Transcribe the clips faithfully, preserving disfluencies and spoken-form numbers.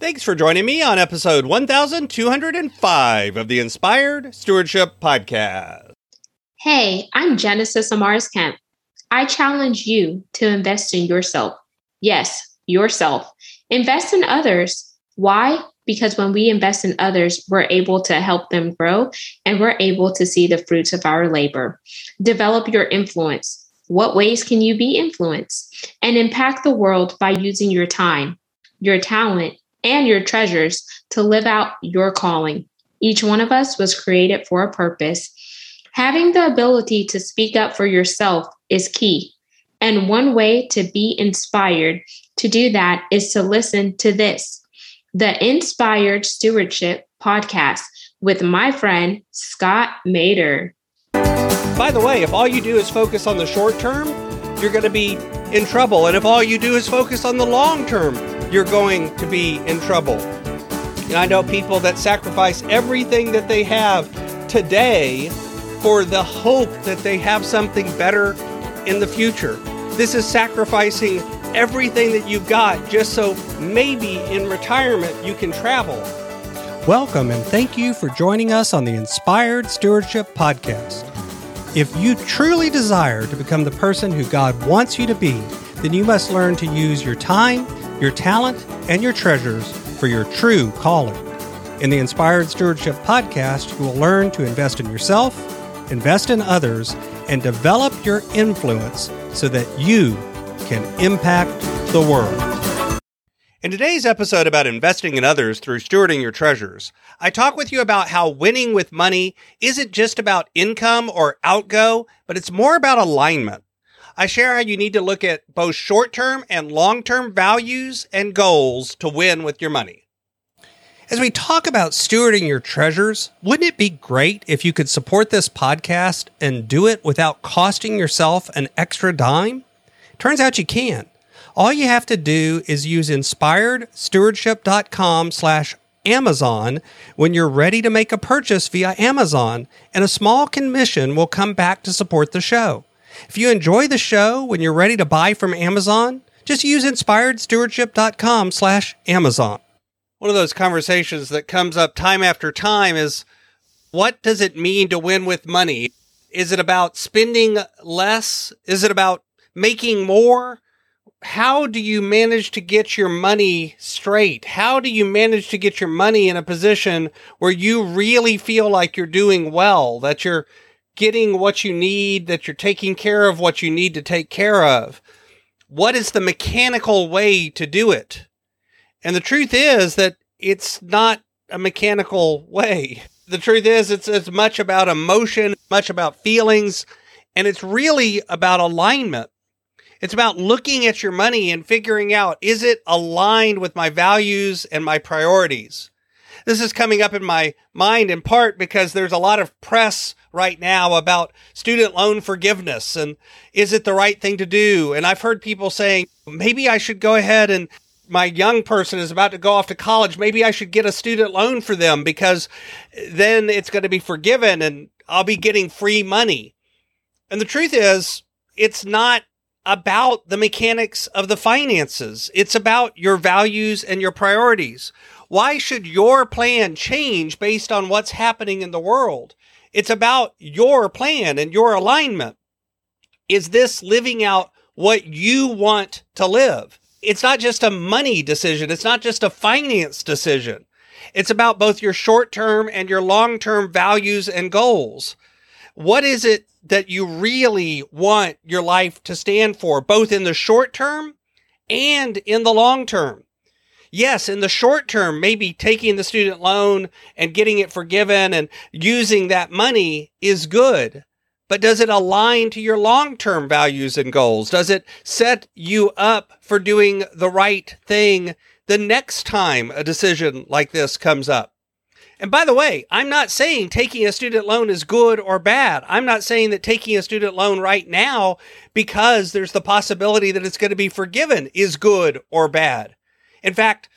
Thanks for joining me on episode one thousand two hundred five of the Inspired Stewardship Podcast. Hey, I'm Genesis Amaris Kemp. I challenge you to invest in yourself. Yes, yourself. Invest in others. Why? Because when we invest in others, we're able to help them grow and we're able to see the fruits of our labor. Develop your influence. What ways can you be influenced? And impact the world by using your time, your talent, and your treasures to live out your calling. Each one of us was created for a purpose. Having the ability to speak up for yourself is key. And one way to be inspired to do that is to listen to this, the Inspired Stewardship Podcast with my friend, Scott Maderer. By the way, if all you do is focus on the short term, you're going to be in trouble. And if all you do is focus on the long term, you're going to be in trouble. And I know people that sacrifice everything that they have today for the hope that they have something better in the future. This is sacrificing everything that you've got just so maybe in retirement you can travel. Welcome and thank you for joining us on the Inspired Stewardship Podcast. If you truly desire to become the person who God wants you to be, then you must learn to use your time, your talent, and your treasures for your true calling. In the Inspired Stewardship Podcast, you will learn to invest in yourself, invest in others, and develop your influence so that you can impact the world. In today's episode about investing in others through stewarding your treasures, I talk with you about how winning with money isn't just about income or outgo, but it's more about alignment. I share how you need to look at both short-term and long-term values and goals to win with your money. As we talk about stewarding your treasures, wouldn't it be great if you could support this podcast and do it without costing yourself an extra dime? Turns out you can. All you have to do is use inspiredstewardship.com slash Amazon when you're ready to make a purchase via Amazon, and a small commission will come back to support the show. If you enjoy the show, when you're ready to buy from Amazon, just use inspiredstewardship.com slash Amazon. One of those conversations that comes up time after time is, what does it mean to win with money? Is it about spending less? Is it about making more? How do you manage to get your money straight? How do you manage to get your money in a position where you really feel like you're doing well, that you're getting what you need, that you're taking care of what you need to take care of? What is the mechanical way to do it? And the truth is that it's not a mechanical way. The truth is it's as much about emotion, much about feelings, and it's really about alignment. It's about looking at your money and figuring out, is it aligned with my values and my priorities? This is coming up in my mind in part because there's a lot of press right now about student loan forgiveness and is it the right thing to do? And I've heard people saying, maybe I should go ahead and my young person is about to go off to college. Maybe I should get a student loan for them because then it's going to be forgiven and I'll be getting free money. And the truth is, it's not about the mechanics of the finances. It's about your values and your priorities. Why should your plan change based on what's happening in the world? It's about your plan and your alignment. Is this living out what you want to live? It's not just a money decision. It's not just a finance decision. It's about both your short-term and your long-term values and goals. What is it that you really want your life to stand for, both in the short term and in the long term? Yes, in the short term, maybe taking the student loan and getting it forgiven and using that money is good. But does it align to your long-term values and goals? Does it set you up for doing the right thing the next time a decision like this comes up? And by the way, I'm not saying taking a student loan is good or bad. I'm not saying that taking a student loan right now because there's the possibility that it's going to be forgiven is good or bad. In fact,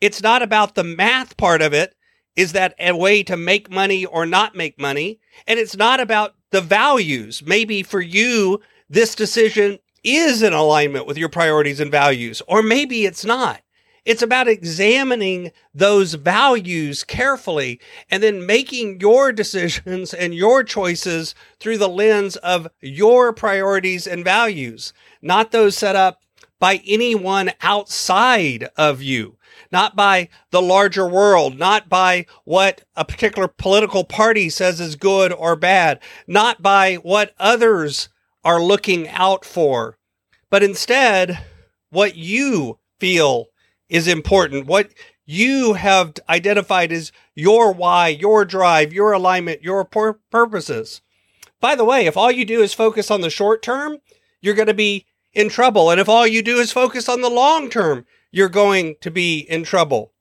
it's not about the math part of it. Is that a way to make money or not make money? And it's not about the values. Maybe for you, this decision is in alignment with your priorities and values, or maybe it's not. It's about examining those values carefully and then making your decisions and your choices through the lens of your priorities and values, not those set up by anyone outside of you, not by the larger world, not by what a particular political party says is good or bad, not by what others are looking out for, but instead what you feel is important, what you have identified as your why, your drive, your alignment, your pur- purposes. By the way, if all you do is focus on the short term, you're going to be in trouble. And if all you do is focus on the long term, you're going to be in trouble.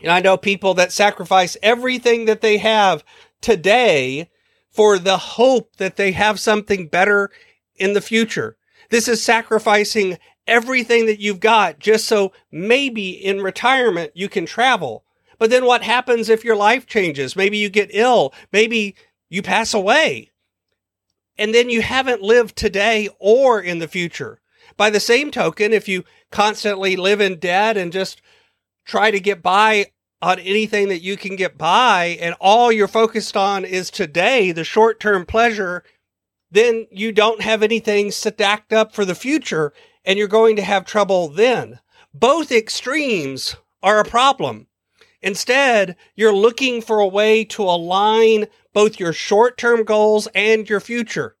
And I know people that sacrifice everything that they have today for the hope that they have something better in the future. This is sacrificing everything that you've got just so maybe in retirement you can travel. But then what happens if your life changes? Maybe you get ill. Maybe you pass away. And then you haven't lived today or in the future. By the same token, if you constantly live in debt and just try to get by on anything that you can get by, and all you're focused on is today, the short-term pleasure, then you don't have anything stacked up for the future, and you're going to have trouble then. Both extremes are a problem. Instead, you're looking for a way to align both your short-term goals and your future.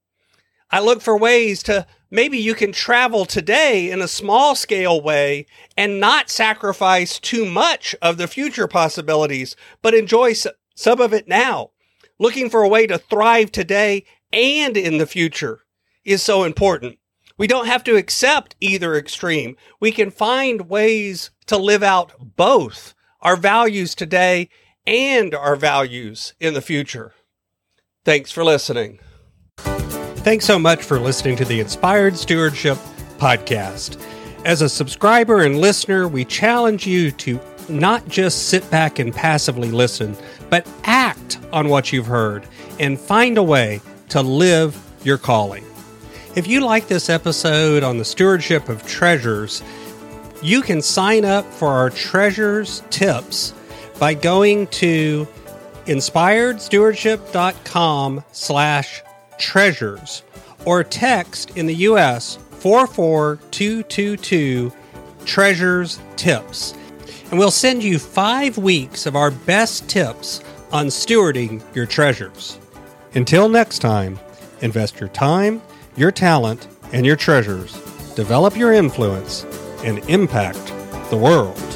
I look for ways to maybe you can travel today in a small-scale way and not sacrifice too much of the future possibilities, but enjoy some of it now. Looking for a way to thrive today and in the future is so important. We don't have to accept either extreme. We can find ways to live out both our values today and our values in the future. Thanks for listening. Thanks so much for listening to the Inspired Stewardship Podcast. As a subscriber and listener, we challenge you to not just sit back and passively listen, but act on what you've heard and find a way to live your calling. If you like this episode on the stewardship of treasures, you can sign up for our treasures tips by going to inspiredstewardship.com slash treasures, or text in the U S four four two two two treasures tips. And we'll send you five weeks of our best tips on stewarding your treasures. Until next time, invest your time, your talent, and your treasures. Develop your influence and impact the world.